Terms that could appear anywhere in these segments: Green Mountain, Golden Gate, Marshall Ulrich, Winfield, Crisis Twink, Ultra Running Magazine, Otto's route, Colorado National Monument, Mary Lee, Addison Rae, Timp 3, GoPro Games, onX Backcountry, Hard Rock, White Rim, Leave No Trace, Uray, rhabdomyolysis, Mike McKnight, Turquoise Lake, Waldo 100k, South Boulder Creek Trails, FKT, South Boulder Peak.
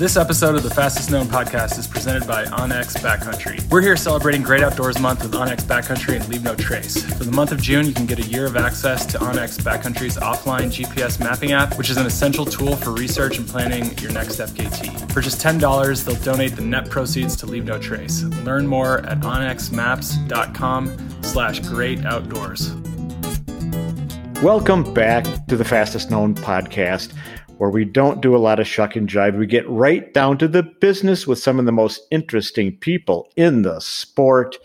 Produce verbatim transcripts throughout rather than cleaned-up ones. This episode of the Fastest Known Podcast is presented by onX Backcountry. We're here celebrating Great Outdoors Month with onX Backcountry and Leave No Trace. For the month of June, you can get a year of access to onX Backcountry's offline G P S mapping app, which is an essential tool for research and planning your next F K T. For just ten dollars, they'll donate the net proceeds to Leave No Trace. Learn more at onxmaps.com slash great outdoors. Welcome back to the Fastest Known Podcast, where we don't do a lot of shuck and jive. We get right down to the business with some of the most interesting people in the sport.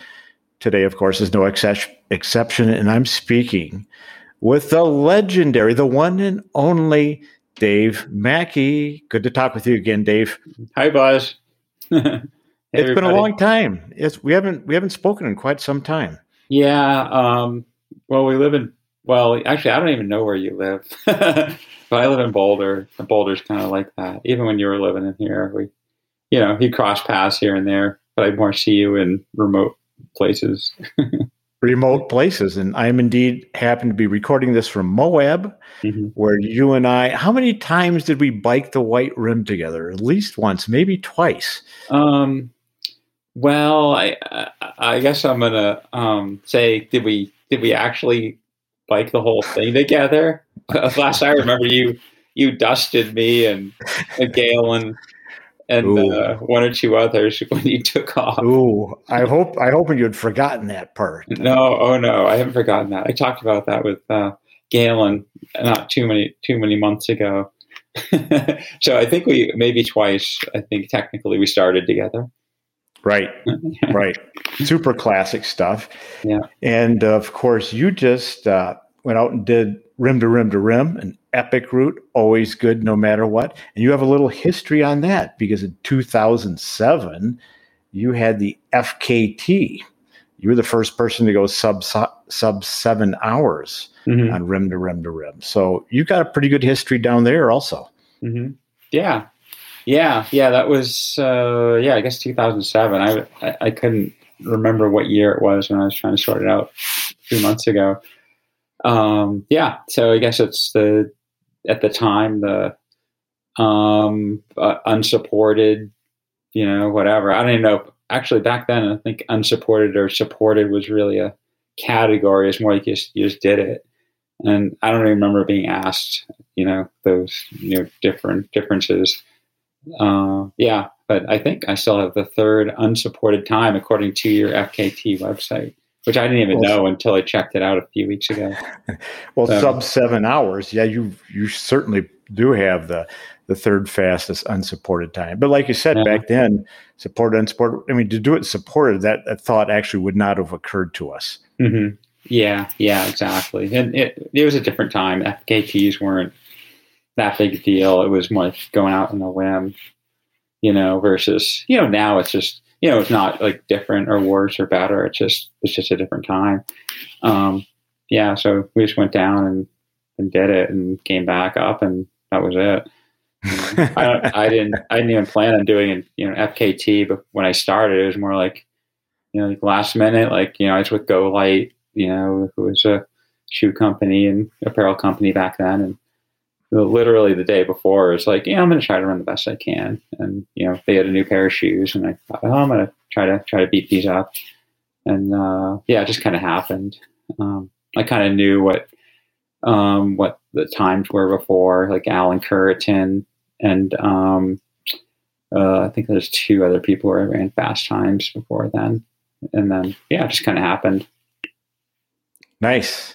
Today, of course, is no ex- exception, and I'm speaking with the legendary, the one and only Dave Mackey. Good to talk with you again, Dave. Hi, Buzz. Hey, it's everybody. Been a long time. It's, we haven't we haven't spoken in quite some time. Yeah. Um, well, we live in. Well, actually, I don't even know where you live, but I live in Boulder. And Boulder's kind of like that. Even when you were living in here, we, you know, you cross paths here and there, but I more see you in remote places. Remote places. And I'm indeed happen to be recording this from Moab, mm-hmm. where you and I, how many times did we bike the White Rim together? At least once, maybe twice. Um. Well, I I guess I'm going to um, say, did we did we actually bike the whole thing together? Last I remember, you you dusted me and, and Galen and uh, one or two others when you took off. Ooh, I hope I hope you had forgotten that part. No, oh no, I haven't forgotten that. I talked about that with uh, Galen not too many too many months ago. So I think we maybe twice. I think technically we started together. Right, right. Super classic stuff. Yeah. And, of course, you just uh, went out and did Rim to Rim to Rim, an epic route, always good no matter what. And you have a little history on that because in two thousand seven, you had the F K T. You were the first person to go sub sub seven hours mm-hmm. on Rim to Rim to Rim. So you got a pretty good history down there also. Mm-hmm. Yeah. Yeah, yeah, that was, uh, yeah, I guess two thousand seven. I, I I couldn't remember what year it was when I was trying to sort it out a few months ago. Um, yeah, so I guess it's the, at the time, the um, uh, unsupported, you know, whatever. I don't even know. Actually, back then, I think unsupported or supported was really a category. It's more like you just, you just did it. And I don't even remember being asked, you know, those, you know, different differences. Uh, yeah, but I think I still have the third unsupported time according to your F K T website, which I didn't even well, know until I checked it out a few weeks ago. Well, so, sub seven hours. Yeah, you you certainly do have the, the third fastest unsupported time. But like you said, yeah. Back then, supported, unsupported, I mean, to do it supported, that, that thought actually would not have occurred to us. Mm-hmm. Yeah, yeah, exactly. And it, it was a different time. F K Ts weren't that big deal. It was more like going out on a whim, you know, versus, you know, now it's just, you know, it's not like different or worse or better. It's just, it's just a different time. Um, yeah. So we just went down and, and did it and came back up and that was it. I, don't, I didn't, I didn't even plan on doing, you know, F K T, but when I started, it was more like, you know, like last minute, like, you know, I was with Go Light, you know, who was a shoe company and apparel company back then. And literally the day before, it's like, yeah, I'm going to try to run the best I can. And, you know, they had a new pair of shoes and I thought, oh, I'm going to try to try to beat these up. And, uh, yeah, it just kind of happened. Um, I kind of knew what, um, what the times were before, like Alan Curtin and, um, uh, I think there's two other people where I ran fast times before then. And then, yeah, it just kind of happened. Nice.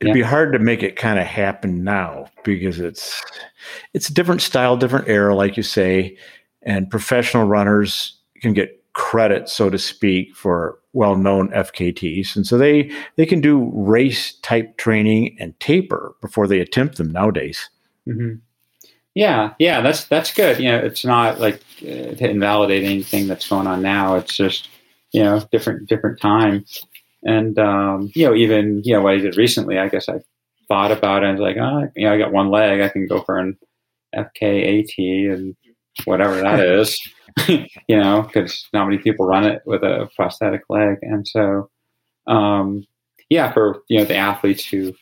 It'd yeah. be hard to make it kind of happen now because it's it's a different style, different era, like you say, and professional runners can get credit, so to speak, for well-known F K Ts. And so they, they can do race-type training and taper before they attempt them nowadays. Mm-hmm. Yeah, yeah, that's that's good. You know, it's not like uh, to invalidate anything that's going on now. It's just, you know, different different time. And, um, you know, even, you know, what I did recently, I guess I thought about it. I was like, oh, you know, I got one leg. I can go for an F K A T and whatever that is, you know, because not many people run it with a prosthetic leg. And so, um, yeah, for, you know, the athletes who,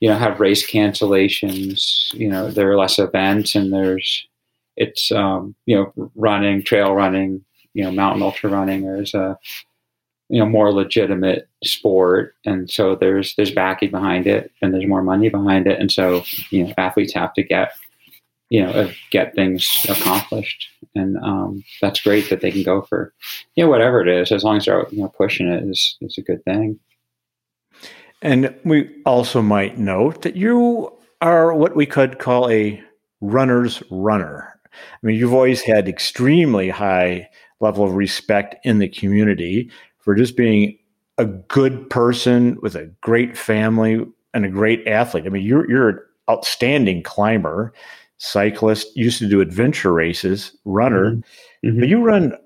you know, have race cancellations, you know, there are less events and there's, it's, um, you know, running, trail running, you know, mountain ultra running is a, you know, more legitimate sport. And so there's, there's backing behind it and there's more money behind it. And so, you know, athletes have to get, you know, get things accomplished. And um, that's great that they can go for, you know, whatever it is, as long as they're, you know, pushing it is, is a good thing. And we also might note that you are what we could call a runner's runner. I mean, you've always had extremely high level of respect in the community for just being a good person with a great family and a great athlete. I mean, you're you're an outstanding climber, cyclist, used to do adventure races, runner. Mm-hmm. But you run,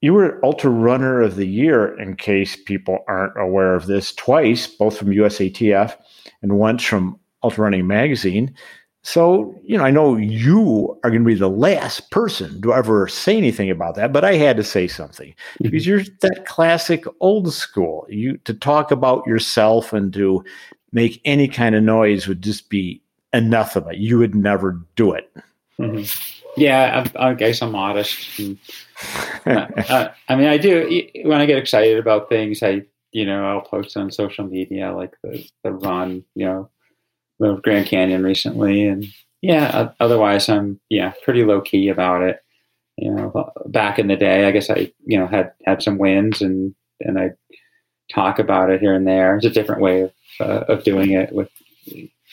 you were Ultra Runner of the Year, in case people aren't aware of this, twice, both from U S A T F and once from Ultra Running Magazine. So, you know, I know you are going to be the last person to ever say anything about that, but I had to say something because you're that classic old school. You to talk about yourself and to make any kind of noise would just be enough of it. You would never do it. Mm-hmm. Yeah, I, I guess I'm modest. And, uh, uh, I mean, I do when I get excited about things. I, you know, I'll post on social media like the the run, you know. The Grand Canyon recently, and yeah, otherwise I'm yeah pretty low key about it. You know, back in the day, I guess I you know had had some wins, and and I talk about it here and there. It's a different way of uh, of doing it. With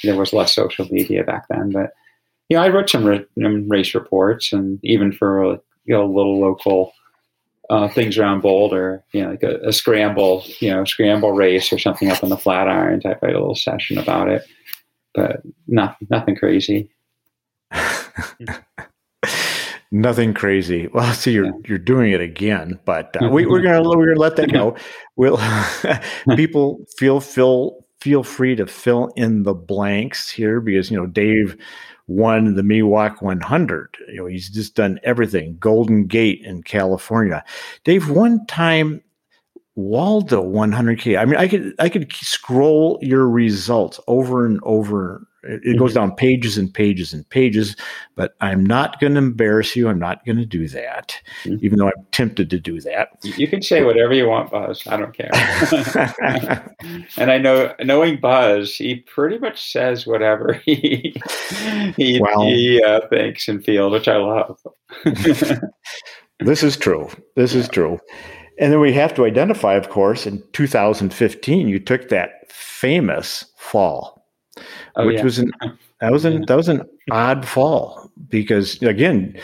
there was less social media back then, but you know I wrote some re- race reports, and even for you know little local uh, things around Boulder, you know, like a, a scramble, you know, scramble race or something up on the Flatirons. I write a little session about it. But not, nothing crazy. Nothing crazy. Well, see, you're yeah. you're doing it again, but uh, we, we're gonna we're gonna let that go. We'll people feel feel feel free to fill in the blanks here because you know Dave won the Miwok one hundred. You know he's just done everything. Golden Gate in California. Dave, one time. Waldo one hundred k. I mean, I could I could scroll your results over and over. It, it goes down pages and pages and pages, but I'm not going to embarrass you. I'm not going to do that, mm-hmm. even though I'm tempted to do that. You can say whatever you want, Buzz. I don't care. And I know, knowing Buzz, he pretty much says whatever he he, well, he uh, thinks and feels, which I love. This is true. This yeah. is true. And then we have to identify, of course, in two thousand fifteen, you took that famous fall, oh, which yeah. was an that was an that was an odd fall because again,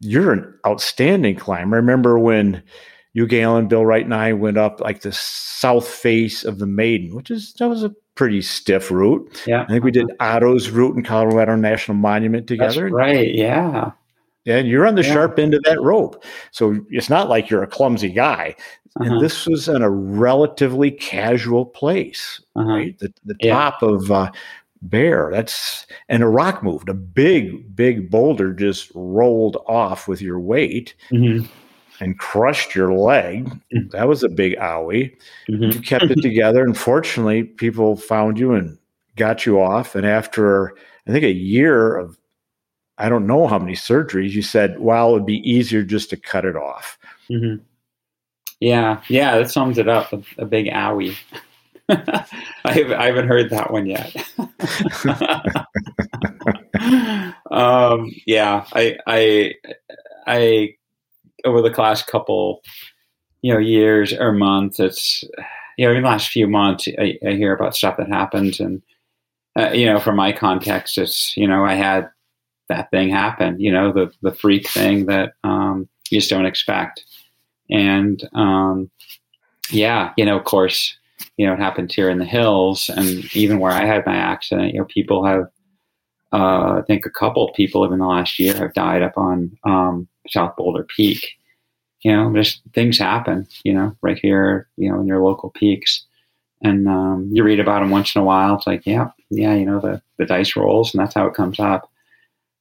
you're an outstanding climber. I remember when you, Galen, Bill Wright, and I went up like the south face of the Maiden, which is that was a pretty stiff route. Yeah, I think we did Otto's route in Colorado National Monument together. That's right. Yeah. And you're on the yeah. sharp end of that rope. So it's not like you're a clumsy guy. Uh-huh. And this was in a relatively casual place, uh-huh. right? The, the yeah. top of uh, Bear. That's and a rock moved. A big, big boulder just rolled off with your weight mm-hmm. and crushed your leg. Mm-hmm. That was a big owie. Mm-hmm. You kept it together. And fortunately, people found you and got you off. And after, I think, a year of I don't know how many surgeries you said, well, it would be easier just to cut it off. Mm-hmm. Yeah. Yeah. That sums it up. A, a big owie. I, haven't, I haven't heard that one yet. um, yeah. I, I, I, over the last couple, you know, years or months, it's, you know, in the last few months, I, I hear about stuff that happens. And, uh, you know, from my context, it's, you know, I had, that thing happened, you know, the, the freak thing that, um, you just don't expect. And, um, yeah, you know, of course, you know, it happened here in the hills and even where I had my accident, you know, people have, uh, I think a couple of people in the last year have died up on, um, South Boulder Peak, you know, just things happen, you know, right here, you know, in your local peaks. And, um, you read about them once in a while. It's like, yeah, yeah, you know, the, the dice rolls and that's how it comes up.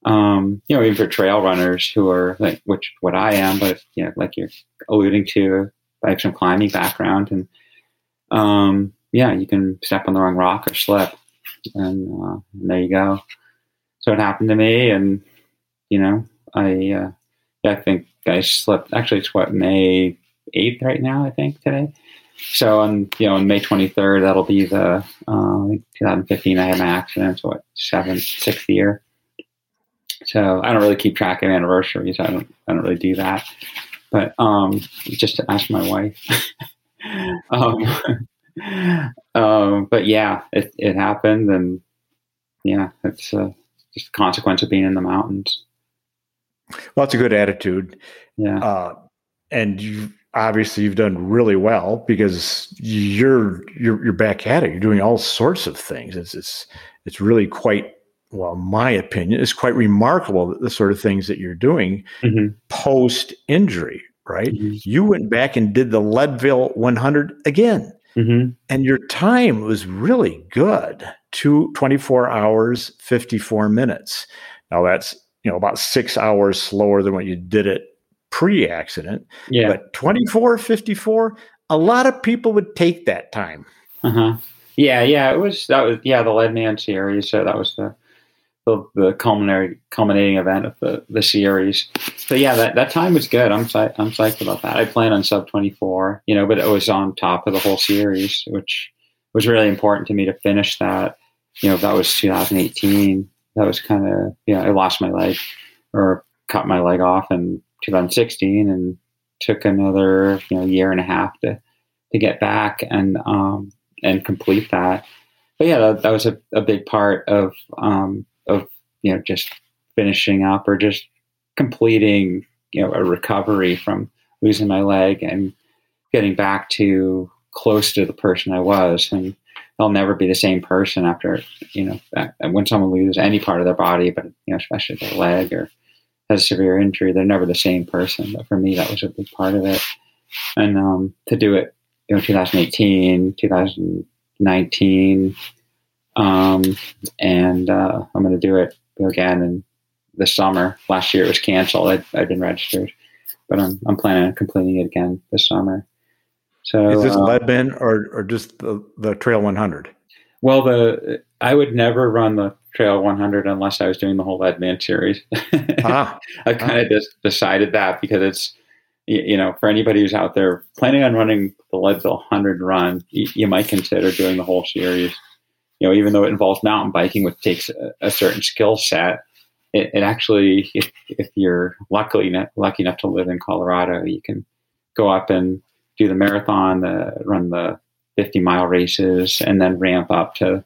Um, you know, even for trail runners who are like, which what I am, but you know, like you're alluding to, I have some climbing background and, um, yeah, you can step on the wrong rock or slip and, uh, and there you go. So it happened to me and, you know, I uh, I think I slept. Actually, it's what, May eighth right now, I think, today. So on you know on May twenty-third, that'll be the uh, twenty fifteen. I had my accident. So what seventh, sixth year. So I don't really keep track of anniversaries. I don't. I don't really do that. But um, just to ask my wife. um, um, but yeah, it it happened, and yeah, it's uh, just the consequence of being in the mountains. Well, that's a good attitude. Yeah, uh, and you, obviously you've done really well because you're you're you're back at it. You're doing all sorts of things. It's it's it's really quite. Well, my opinion is quite remarkable, the sort of things that you're doing mm-hmm. post-injury, right? Mm-hmm. You went back and did the Leadville one hundred again, mm-hmm. and your time was really good, two, twenty-four hours, fifty-four minutes. Now, that's you know about six hours slower than what you did it pre-accident, yeah. But twenty-four fifty-four, a lot of people would take that time. Uh-huh. Yeah, yeah, it was, that was, yeah, the Leadman series, so that was the, the culminary culminating event of the, the series. So yeah, that, that time was good. I'm I'm psyched about that. I planned on sub twenty-four, you know, but it was on top of the whole series, which was really important to me to finish that. You know, that was two thousand eighteen. That was kind of, you know, I lost my leg or cut my leg off in two thousand sixteen and took another, you know, year and a half to, to get back and, um, and complete that. But yeah, that, that was a, a big part of, um, of, you know, just finishing up or just completing, you know, a recovery from losing my leg and getting back to close to the person I was. And I'll never be the same person after, you know, that, when someone loses any part of their body, but, you know, especially their leg or has a severe injury, they're never the same person. But for me, that was a big part of it. And, um, to do it, you know, twenty eighteen, twenty nineteen, um, and uh, I'm going to do it again in this summer. Last year it was canceled. I'd, I'd been registered, but I'm I'm planning on completing it again this summer. So is this uh, Leadman or or just the, the Trail one hundred? Well, the I would never run the Trail one hundred unless I was doing the whole Leadman series. Ah, I kind of ah. just decided that because it's. You know, for anybody who's out there planning on running the Leadville one hundred run, you, you might consider doing the whole series. You know, even though it involves mountain biking, which takes a, a certain skill set, it, it actually, if, if you're luckily lucky enough to live in Colorado, you can go up and do the marathon, the, run the fifty mile races, and then ramp up to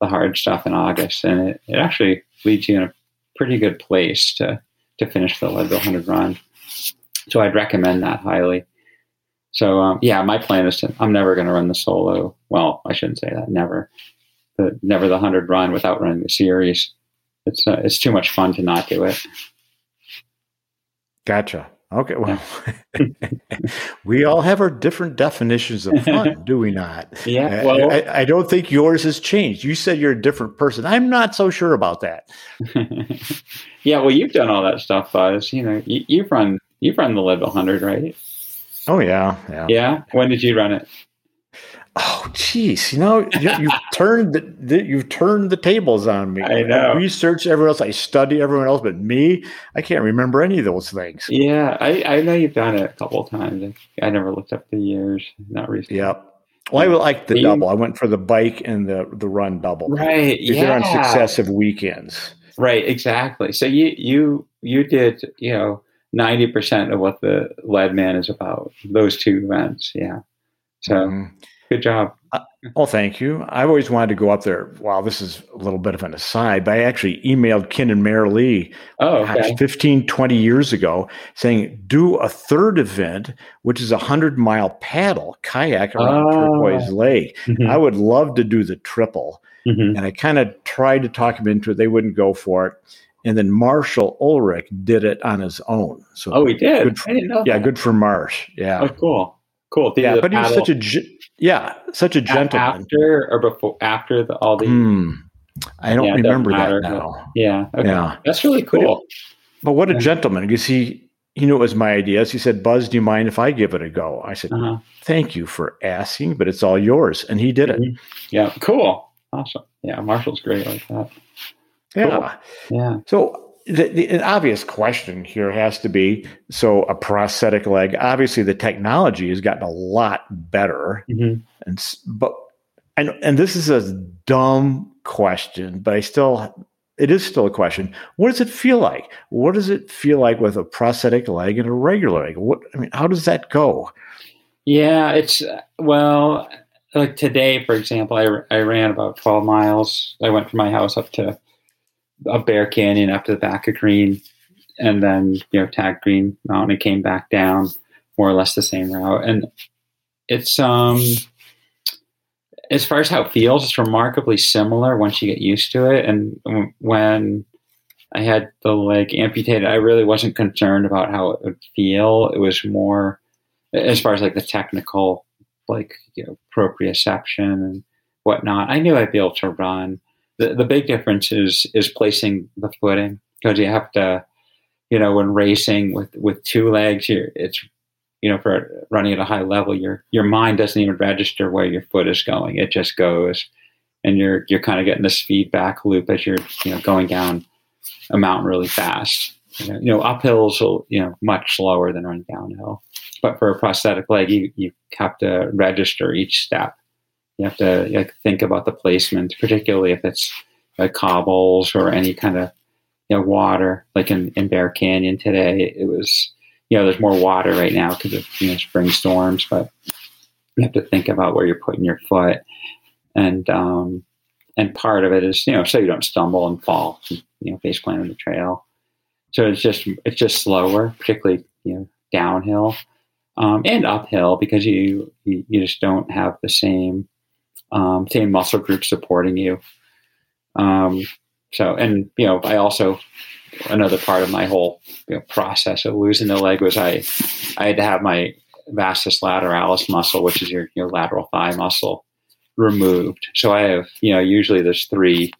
the hard stuff in August. And it, it actually leads you in a pretty good place to, to finish the Leadville one hundred run. So I'd recommend that highly. So um, yeah, my plan is to, I'm never going to run the solo. Well, I shouldn't say that. Never, the, never the one hundred run without running the series. It's uh, it's too much fun to not do it. Gotcha. Okay. Well, we all have our different definitions of fun, do we not? Yeah. Well, I, I don't think yours has changed. You said you're a different person. I'm not so sure about that. Yeah. Well, you've done all that stuff, Buzz. You know, you, you've run. You've run the Leadville one hundred, right? Oh, yeah, yeah. Yeah? When did you run it? Oh, geez. You know, you, you've, turned the, the, you've turned the tables on me. I know. I research everyone else. I study everyone else. But me, I can't remember any of those things. Yeah, I, I know you've done it a couple of times. I never looked up the years. Not recently. Yep. Well, I like the double. I went for the bike and the, the run double. Right, yeah. They're on successive weekends. Right, exactly. So you you you did, you know, ninety percent of what the Leadman is about, those two events. Yeah. So mm-hmm. Good job. Uh, well, thank you. I've always wanted to go up there. Wow. This is a little bit of an aside, but I actually emailed Ken and Mary Lee oh, okay. gosh, fifteen, twenty years ago saying, do a third event, which is a hundred mile paddle kayak around oh. Turquoise Lake. Mm-hmm. I would love to do the triple. Mm-hmm. And I kind of tried to talk them into it. They wouldn't go for it. And then Marshall Ulrich did it on his own. So oh, he did. Good for, I didn't know yeah, that. Good for Marsh. Yeah. Oh, cool. Cool. Did yeah, but he was such a ge- yeah, such a gentleman. After or before? After the, all the. Mm, I don't yeah, remember that now. Yeah. Okay. Yeah. That's really cool. But, it, but what a yeah. gentleman, because he he knew it was my ideas. He said, "Buzz, do you mind if I give it a go?" I said, uh-huh. "Thank you for asking, but it's all yours." And he did it. Mm-hmm. Yeah. Cool. Awesome. Yeah. Marshall's great like that. Yeah. Cool. Yeah. So The, the an obvious question here has to be, so a prosthetic leg, obviously the technology has gotten a lot better. Mm-hmm. And, but, and, and this is a dumb question, but I still, it is still a question. What does it feel like? What does it feel like with a prosthetic leg and a regular leg? What, I mean, how does that go? Yeah, it's, well, like today, for example, I, I ran about twelve miles. I went from my house up to a Bear Canyon, up to the back of Green, and then, you know, Tag Green Mountain, and came back down more or less the same route. And it's, um, as far as how it feels, it's remarkably similar once you get used to it. And when I had the leg amputated, I really wasn't concerned about how it would feel. It was more as far as like the technical, like, you know, proprioception and whatnot. I knew I'd be able to run. The, the big difference is is placing the footing, because you have to, you know, when racing with, with two legs, you're, it's, you know, for running at a high level, your your mind doesn't even register where your foot is going. It just goes, and you're you're kind of getting this feedback loop as you're, you know, going down a mountain really fast. You know, you know uphills will, you know, much slower than running downhill. But for a prosthetic leg, you, you have to register each step. You have to, you have to think about the placement, particularly if it's like cobbles or any kind of, you know, water. Like in, in Bear Canyon today, it was, you know, there's more water right now because of, you know, spring storms, but you have to think about where you're putting your foot. And um, and part of it is, you know, so you don't stumble and fall, you know, face plant on the trail. So it's just it's just slower, particularly, you know, downhill um, and uphill, because you, you you just don't have the same Um, same muscle group supporting you. Um, so, and, you know, I also, another part of my whole, you know, process of losing the leg was I, I had to have my vastus lateralis muscle, which is your, your lateral thigh muscle, removed. So I have, you know, usually there's three,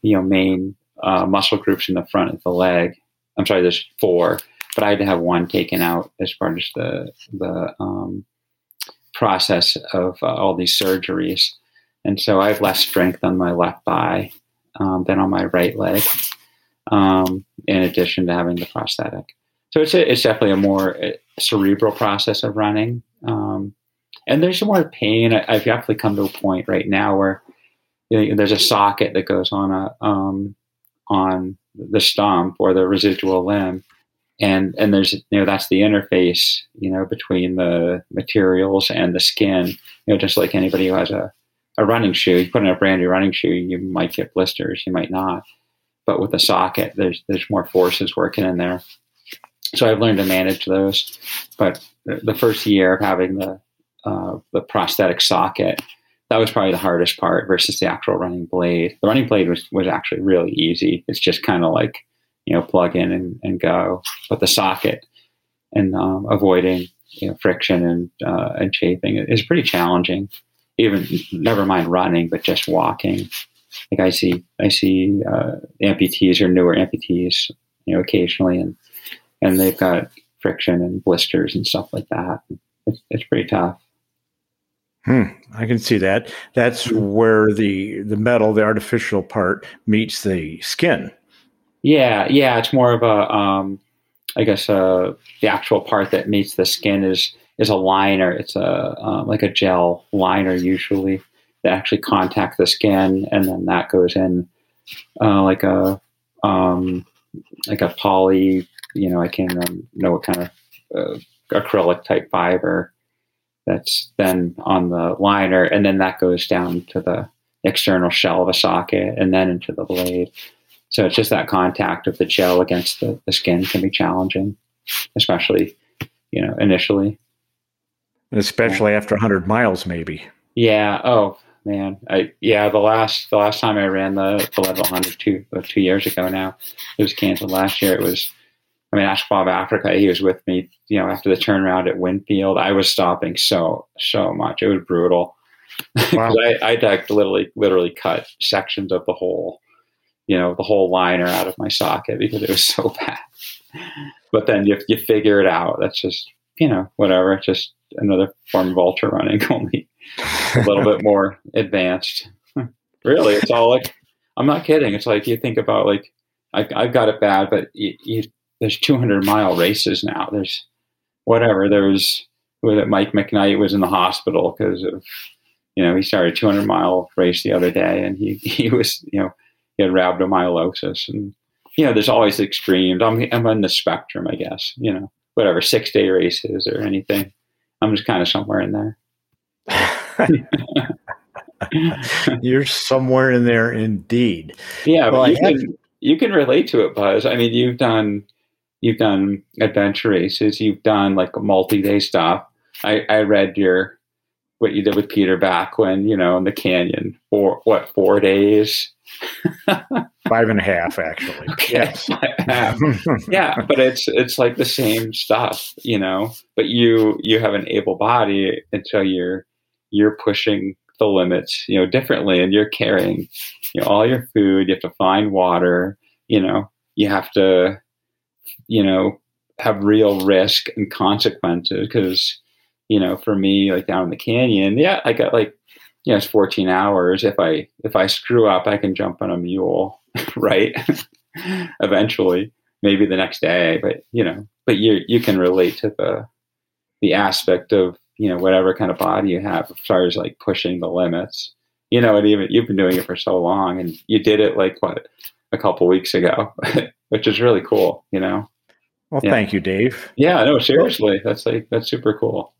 you know, main uh, muscle groups in the front of the leg. I'm sorry, there's four, but I had to have one taken out as part of the, the um, process of uh, all these surgeries. And so I have less strength on my left thigh um, than on my right leg, um, in addition to having the prosthetic. So it's a, it's definitely a more cerebral process of running. Um, and there's more pain. I, I've definitely come to a point right now where, you know, there's a socket that goes on a um, on the stump or the residual limb. And and there's, you know, that's the interface, you know, between the materials and the skin. You know, just like anybody who has a A running shoe, you put in a brand new running shoe, you might get blisters, you might not. But with a socket, there's there's more forces working in there. So I've learned to manage those. But the first year of having the uh, the prosthetic socket, that was probably the hardest part versus the actual running blade. The running blade was, was actually really easy. It's just kind of like, you know, plug in and, and go. But the socket and um, avoiding, you know, friction and uh, and chafing is pretty challenging. Even never mind running, but just walking. Like I see, I see uh, amputees or newer amputees, you know, occasionally, and and they've got friction and blisters and stuff like that. It's, it's pretty tough. Hmm, I can see that. That's where the the metal, the artificial part, meets the skin. Yeah, yeah. It's more of a, um, I guess, uh, the actual part that meets the skin is. is a liner. It's a uh, like a gel liner usually that actually contacts the skin, and then that goes in uh, like a um, like a poly, you know, I can't know what kind of uh, acrylic type fiber that's then on the liner, and then that goes down to the external shell of a socket and then into the blade. So it's just that contact of the gel against the, the skin can be challenging, especially, you know, initially. Especially after one hundred miles, maybe. Yeah. Oh man. I yeah. The last the last time I ran the, the Leadville one hundred two two years ago now, it was canceled last year. It was. I mean, Ash Bob Africa. He was with me. You know, after the turnaround at Winfield, I was stopping so so much. It was brutal. Wow. I I like literally literally cut sections of the whole, you know, the whole liner out of my socket because it was so bad. But then you you figure it out. That's just, you know, whatever. It's just another form of ultra running, only a little bit more advanced. Really, it's all like, I'm not kidding. It's like you think about like I, I've got it bad, but you, you, there's two hundred mile races now. There's whatever. There was, was it Mike McKnight was in the hospital because of, you know, he started a two hundred mile race the other day, and he, he was, you know, he had rhabdomyolysis, and, you know, there's always extremes. I'm, I'm on the spectrum, I guess, you know, whatever, six day races or anything. I'm just kind of somewhere in there. You're somewhere in there indeed. Yeah, well, but you, can, you can relate to it, Buzz. I mean, you've done you've done adventure races. You've done like a multi-day stop. I, I read your what you did with Peter back when, you know, in the canyon for what, four days? Five and a half, actually. Okay. Yes. Half. Yeah, but it's it's like the same stuff, you know. But you you have an able body until you're you're pushing the limits, you know, differently, and you're carrying, you know, all your food. You have to find water, you know, you have to, you know, have real risk and consequences. Because, you know, for me, like down in the canyon, yeah, I got like, you know, it's fourteen hours. If I, if I screw up, I can jump on a mule, right? Eventually, maybe the next day, but you know, but you, you can relate to the, the aspect of, you know, whatever kind of body you have as far as like pushing the limits, you know, and even you've been doing it for so long, and you did it like what, a couple weeks ago, which is really cool, you know? Well, yeah. Thank you, Dave. Yeah, no, seriously. That's like, that's super cool.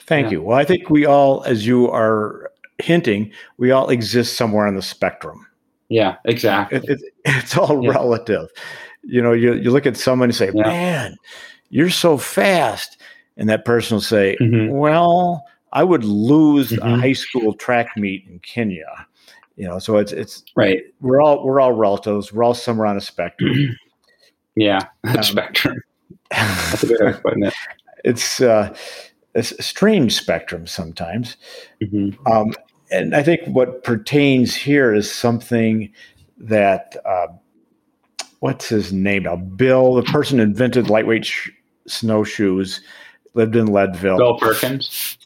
Thank yeah. you. Well, I think we all, as you are hinting, we all exist somewhere on the spectrum. Yeah, exactly. It, it, it's all yeah. relative. You know, you, you look at someone and say, yeah. man, you're so fast. And that person will say, mm-hmm. well, I would lose mm-hmm. a high school track meet in Kenya. You know, so it's it's right. We're all we're all relatives. We're all somewhere on a spectrum. Yeah. Um, spectrum. That's a good way of putting it. It's uh it's a strange spectrum sometimes. Mm-hmm. Um, and I think what pertains here is something that uh, what's his name now? Bill, the person invented lightweight sh- snowshoes. Lived in Leadville. Bill Perkins.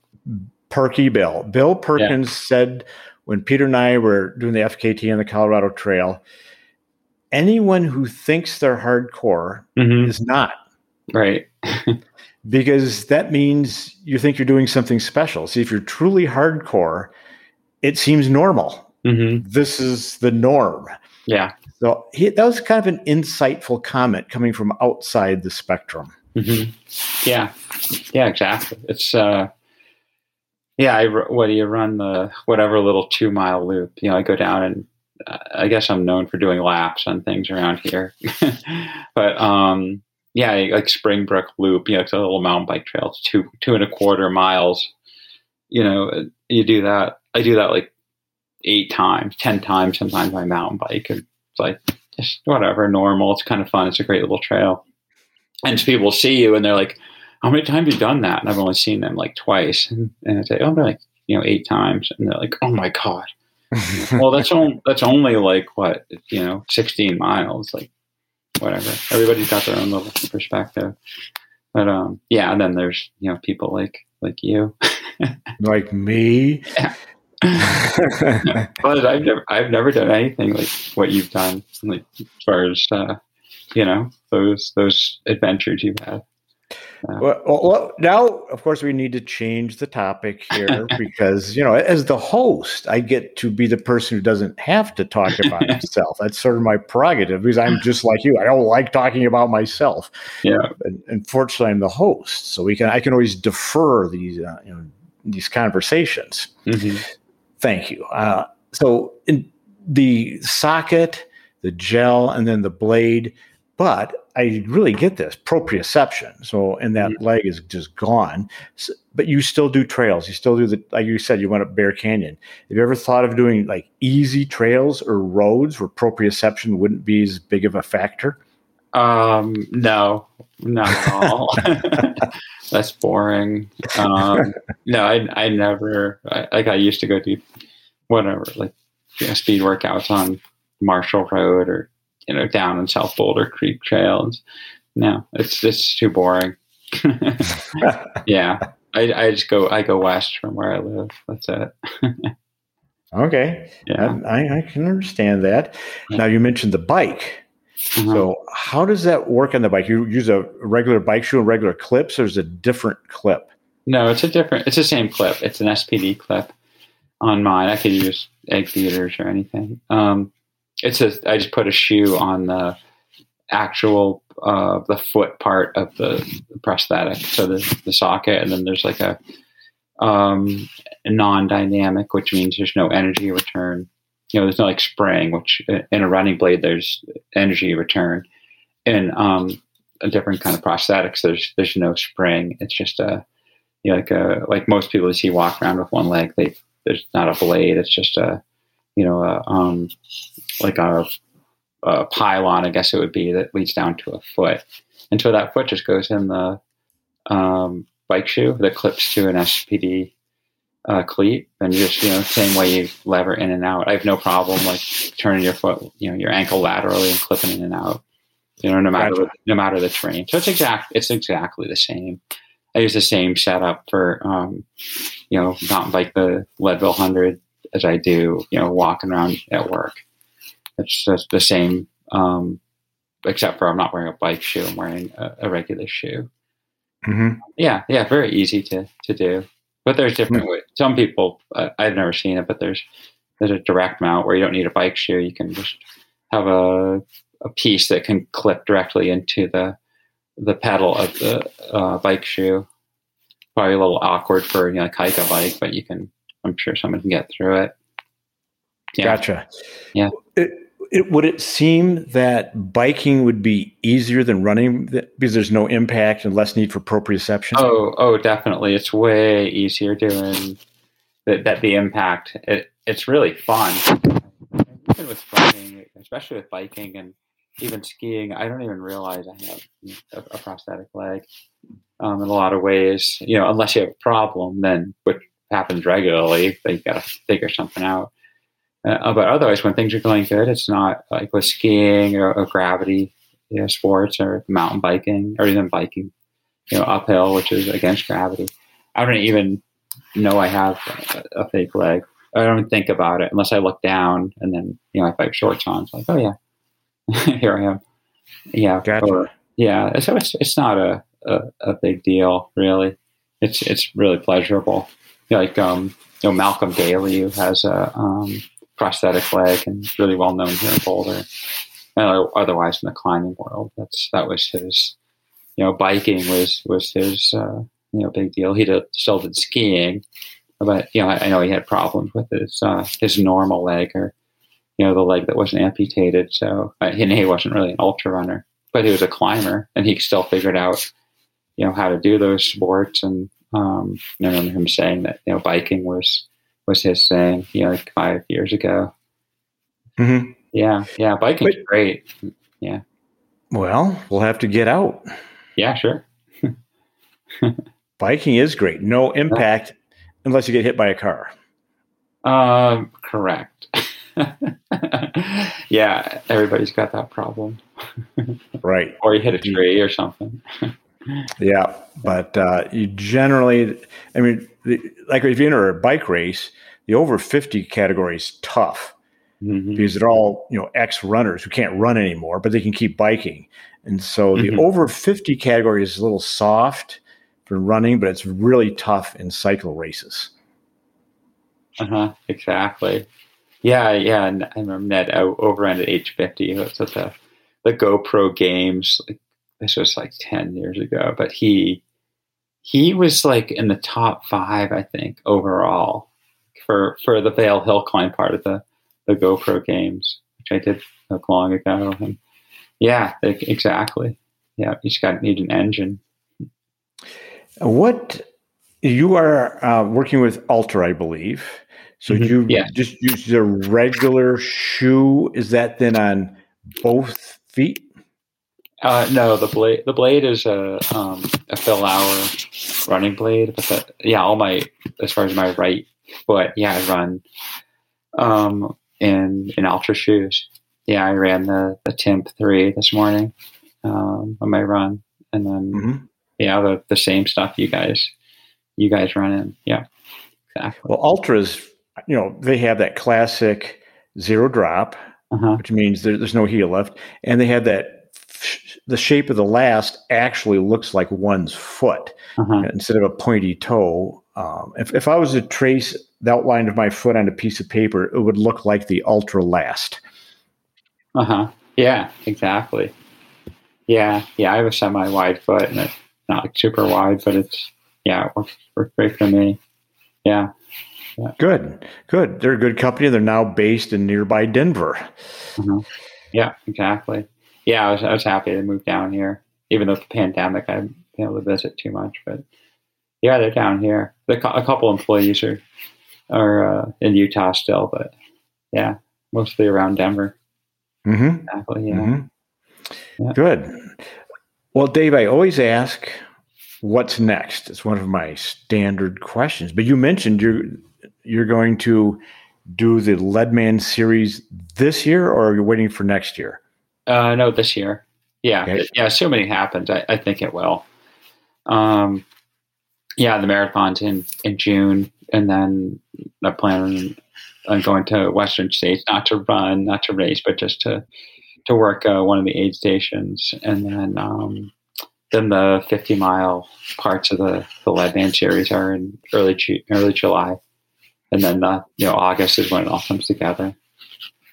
Perky Bill. Bill Perkins yeah. said when Peter and I were doing the F K T on the Colorado Trail, anyone who thinks they're hardcore mm-hmm. is not. Right. Because that means you think you're doing something special. See, if you're truly hardcore, it seems normal. Mm-hmm. This is the norm. Yeah. So he, that was kind of an insightful comment coming from outside the spectrum. Mm-hmm. Yeah, yeah, exactly. It's uh, yeah. I what do you run the whatever little two mile loop? You know, I go down and uh, I guess I'm known for doing laps on things around here. But um, yeah, like Springbrook Loop. You know, it's a little mountain bike trail. It's two two and a quarter miles. You know, you do that. I do that like eight times, ten times sometimes on my mountain bike, and it's like just whatever, normal. It's kind of fun. It's a great little trail. And people see you and they're like, how many times have you done that? And I've only seen them like twice. And, and I say, oh, they're like, you know, eight times. And they're like, oh my God. Well, that's, on, that's only like what, you know, sixteen miles, like whatever. Everybody's got their own little perspective. But um, yeah, and then there's, you know, people like, like you. Like me. But I've never, I've never done anything like what you've done, like as far as, uh, you know, those those adventures you've had. Uh, well, well, now, of course, we need to change the topic here because, you know, as the host, I get to be the person who doesn't have to talk about himself. That's sort of my prerogative because I'm just like you. I don't like talking about myself. Yeah. And, and fortunately, I'm the host, so we can I can always defer these uh, you know, these conversations. Mm-hmm. Thank you. Uh, so in the socket, the gel, and then the blade. But I really get this proprioception. So, and that mm-hmm. leg is just gone. So, but you still do trails. You still do the, like you said, you went up Bear Canyon. Have you ever thought of doing like easy trails or roads where proprioception wouldn't be as big of a factor? Um, no, not at all. That's boring. Um, no, I, I never, I, like I used to go do whatever, like yeah, speed workouts on Marshall Road or, you know, down in South Boulder Creek trails. No, it's it's too boring. Yeah, I, I just go I go west from where I live. That's it. Okay, yeah, I, I can understand that. Yeah. Now you mentioned the bike. Mm-hmm. So how does that work on the bike? You use a regular bike shoe and regular clips, or is it a different clip? No, it's a different, it's the same clip. It's an S P D clip on mine. I could use egg beaters or anything. Um, it's a, I just put a shoe on the actual, uh, the foot part of the prosthetic. So the, the socket, and then there's like a, um, non-dynamic, which means there's no energy return. You know, there's no like spraying, which in a running blade, there's energy return. And, um, a different kind of prosthetics, there's, there's no spraying. It's just a, you know, like a, like most people you see walk around with one leg, they, there's not a blade. It's just a, you know, a, um, like a, a pylon, I guess it would be, that leads down to a foot. And so that foot just goes in the, um, bike shoe that clips to an S P D uh, cleat, and just, you know, same way you lever in and out. I have no problem like turning your foot, you know, your ankle laterally and clipping in and out, you know, no matter, gotcha. no matter the terrain. So it's exact, it's exactly the same. I use the same setup for, um, you know, mountain bike, the Leadville one hundred, as I do, you know, walking around at work. It's just the same, um, except for I'm not wearing a bike shoe. I'm wearing a, a regular shoe. Mm-hmm. Yeah, yeah, very easy to, to do. But there's different ways. Some people, uh, I've never seen it, but there's there's a direct mount where you don't need a bike shoe. You can just have a a piece that can clip directly into the the pedal of the uh, bike shoe. Probably a little awkward for, you know, like hike a bike, but you can. I'm sure someone can get through it. Yeah. Gotcha. Yeah. It- It, would it seem that biking would be easier than running because there's no impact and less need for proprioception? Oh, oh, definitely. It's way easier doing that. That the impact, it, it's really fun. Even with running, especially with biking and even skiing, I don't even realize I have a, a prosthetic leg. Um, in a lot of ways, you know, unless you have a problem, then which happens regularly, then you got to figure something out. Uh, but otherwise, when things are going good, it's not like with skiing or, or gravity, you know, sports, or mountain biking, or even biking, you know, uphill, which is against gravity. I don't even know I have a, a fake leg. I don't think about it unless I look down, and then, you know, if I have shorts on, it's like, oh yeah, here I am. Yeah, gotcha. Or, yeah. So it's it's not a, a, a big deal, really. It's it's really pleasurable. Like um, you know, Malcolm Daly, who has a um. prosthetic leg and really well known here in Boulder. Uh, otherwise, in the climbing world, that's that was his. You know, biking was was his. Uh, you know, big deal. He did, still did skiing, but you know, I, I know he had problems with his uh, his normal leg, or you know, the leg that wasn't amputated. So uh, he, he wasn't really an ultra runner, but he was a climber, and he still figured out, you know, how to do those sports. And um, I remember him saying that, you know, biking was. was his thing, you know, like five years ago. Mm-hmm. Yeah, yeah, biking's Wait. great. Yeah. Well, we'll have to get out. Yeah, sure. Biking is great. No impact yeah. unless you get hit by a car. Um, correct. Yeah, everybody's got that problem. Right. Or you hit a tree or something. Yeah, but uh, you generally, I mean, the, like if you enter a bike race, the over fifty category is tough mm-hmm. because they're all, you know, ex-runners who can't run anymore, but they can keep biking. And so the mm-hmm. over fifty category is a little soft for running, but it's really tough in cycle races. Uh-huh, exactly. Yeah, yeah, and I remember Ned Overend at age fifty, that's at the, the GoPro Games, like, this was like ten years ago, but he he was like in the top five, I think, overall for for the Vail Hill climb part of the, the GoPro Games, which I did not long ago. And yeah, exactly. Yeah, you just got to need an engine. What you are uh, working with Ultra, I believe. So mm-hmm. you yeah. just use the regular shoe. Is that then on both feet? Uh, no, the blade. The blade is a um, a Phil Lauer running blade. But the, yeah, all my as far as my right foot, yeah, I run um, in in Ultra shoes. Yeah, I ran the the Timp three this morning um, on my run, and then mm-hmm. yeah, the, the same stuff you guys you guys run in. Yeah, exactly. Well, Ultras, you know, they have that classic zero drop. uh-huh. which means there, there's no heel left. And they have that, the shape of the last actually looks like one's foot uh-huh. instead of a pointy toe. Um, if, if I was to trace the outline of my foot on a piece of paper, it would look like the ultra last. Uh-huh. Yeah, exactly. Yeah. Yeah. I have a semi-wide foot and it's not like super wide, but it's, yeah, it works, works great for me. Yeah. yeah. Good. Good. They're a good company. They're now based in nearby Denver. Mm-hmm. Yeah, exactly. Yeah. I was, I was happy to move down here, even though it's a pandemic, I haven't been able to visit too much, but yeah, they're down here. The, a couple employees are, are uh, in Utah still, but yeah, mostly around Denver. Mm-hmm. Exactly. Yeah. Mm-hmm. yeah. Good. Well, Dave, I always ask, what's next? It's one of my standard questions. But you mentioned you're you're going to do the Leadman series this year, or are you waiting for next year? Uh, no, this year. Yeah, okay. yeah. Assuming it happens, I, I think it will. Um, yeah, the marathon's in, in June, and then I plan on going to Western States, not to run, not to race, but just to to work uh, one of the aid stations, and then. Um, Then the fifty mile parts of the, the Leadman series are in early early July, and then the you know August is when it all comes together.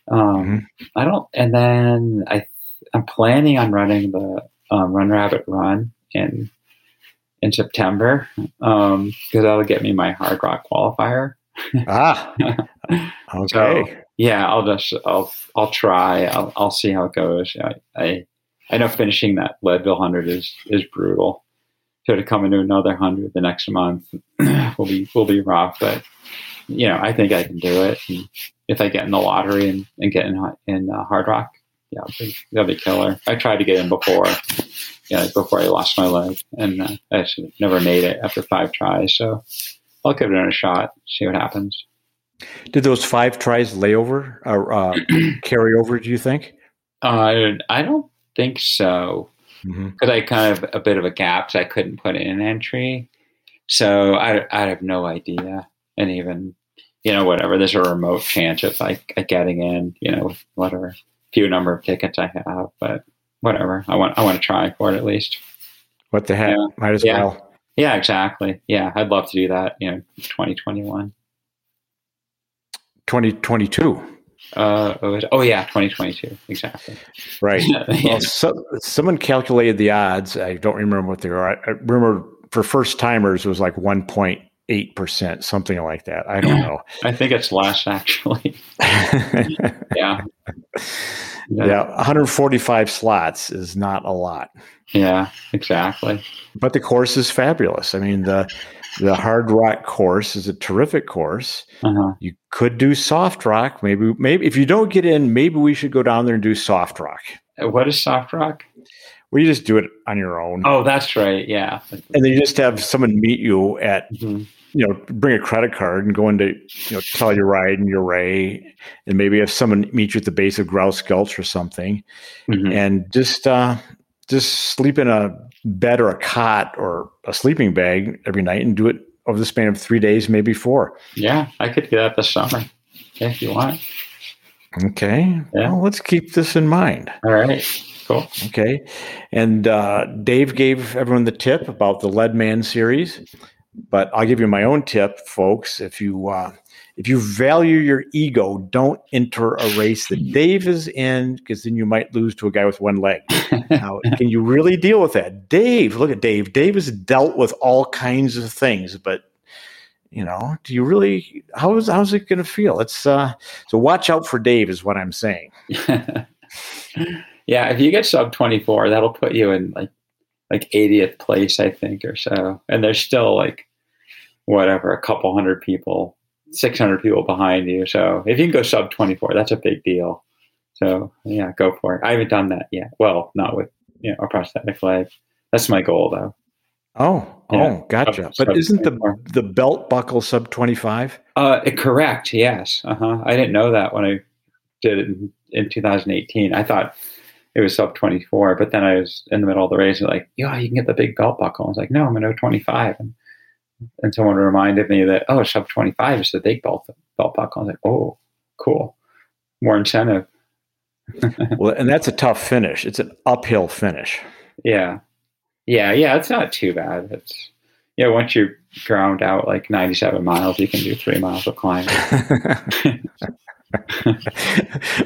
Um, mm-hmm. I don't, and then I I'm planning on running the um, Run Rabbit Run in in September because um, that'll get me my Hard Rock qualifier. ah, okay. So, yeah, I'll just I'll I'll try. I'll I'll see how it goes. I. I I know finishing that Leadville one hundred is is brutal. So to come into another one hundred the next month will be will be rough. But you know, I think I can do it. And if I get in the lottery and, and get in in uh, Hard Rock, yeah, that'll be killer. I tried to get in before, you know, before I lost my leg, and uh, I just never made it after five tries. So I'll give it a shot, see what happens. Did those five tries lay over or uh, carry over? Do you think? Uh, I don't. think so because mm-hmm. I kind of a bit of a gap, so I couldn't put in an entry, so I I have no idea. And even you know whatever, there's a remote chance of like getting in, you know, with whatever few number of tickets I have, but whatever. I want I want to try for it at least. What the heck? Yeah. Might as yeah. well. Yeah, exactly. Yeah, I'd love to do that. You know, twenty twenty-one twenty twenty-two Uh, it was, oh yeah, twenty twenty-two exactly. Right. yeah. Well, so, someone calculated the odds. I don't remember what they are. I, I remember for first timers it was like one point eight percent something like that. I don't know. I think it's less actually. yeah. Yeah. yeah, one hundred forty-five slots is not a lot. Yeah, exactly. But the course is fabulous. I mean, the the Hard Rock course is a terrific course. Uh-huh. You could do soft rock. Maybe, maybe if you don't get in, maybe we should go down there and do soft rock. What is soft rock? Well, you just do it on your own. Oh, that's right. Yeah. And then you just have someone meet you at, mm-hmm. you know, bring a credit card and go into, you know, Telluride and Uray, and maybe have someone meet you at the base of Grouse Gulch or something, mm-hmm. and just, uh, just sleep in a bed or a cot or a sleeping bag every night and do it over the span of three days, maybe four. Yeah. I could do that this summer if you want. Okay. Yeah. Well, let's keep this in mind. All right. Cool. Okay. And uh, Dave gave everyone the tip about the Leadman series, but I'll give you my own tip, folks. If you uh, if you value your ego, don't enter a race that Dave is in, because then you might lose to a guy with one leg. Now, can you really deal with that? Dave, look at Dave. Dave has dealt with all kinds of things, but you know, do you really? How is how's it going to feel? It's uh, so watch out for Dave, is what I'm saying. Yeah, if you get sub twenty-four, that'll put you in like like eightieth place, I think, or so. And there's still like whatever, a couple hundred people, six hundred people behind you. So if you can go sub twenty-four, that's a big deal. So yeah, go for it. I haven't done that yet. Well, not with you know a prosthetic leg. That's my goal though. Oh, yeah. oh, gotcha. Sub, but sub isn't twenty-four the the belt buckle sub twenty-five? Uh, correct. Yes. Uh huh. I didn't know that when I did it in, in two thousand eighteen. I thought it was sub twenty-four, but then I was in the middle of the race and like, yeah, you can get the big belt buckle. I was like, no, I'm an twenty-five. And, and someone reminded me that, oh, sub twenty-five is the big belt, belt buckle. I was like, oh, cool. More incentive. Well, and that's a tough finish. It's an uphill finish. Yeah. Yeah. Yeah. It's not too bad. It's, yeah. Once you ground out like ninety-seven miles, you can do three miles of climbing.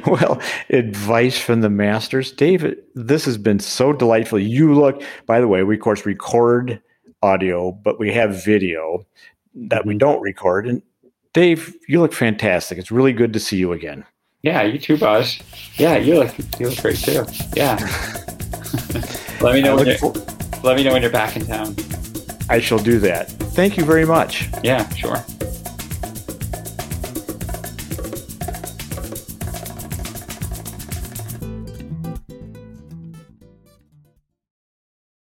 Well, advice from the masters. David, this has been so delightful. You look, by the way, we of course record audio, but we have video that we don't record. And Dave, you look fantastic. It's really good to see you again. Yeah, you too, Buzz. Yeah, you look you look great too. Yeah. Let me know when you're, for- let me know when you're back in town. I shall do that. Thank you very much. Yeah, sure.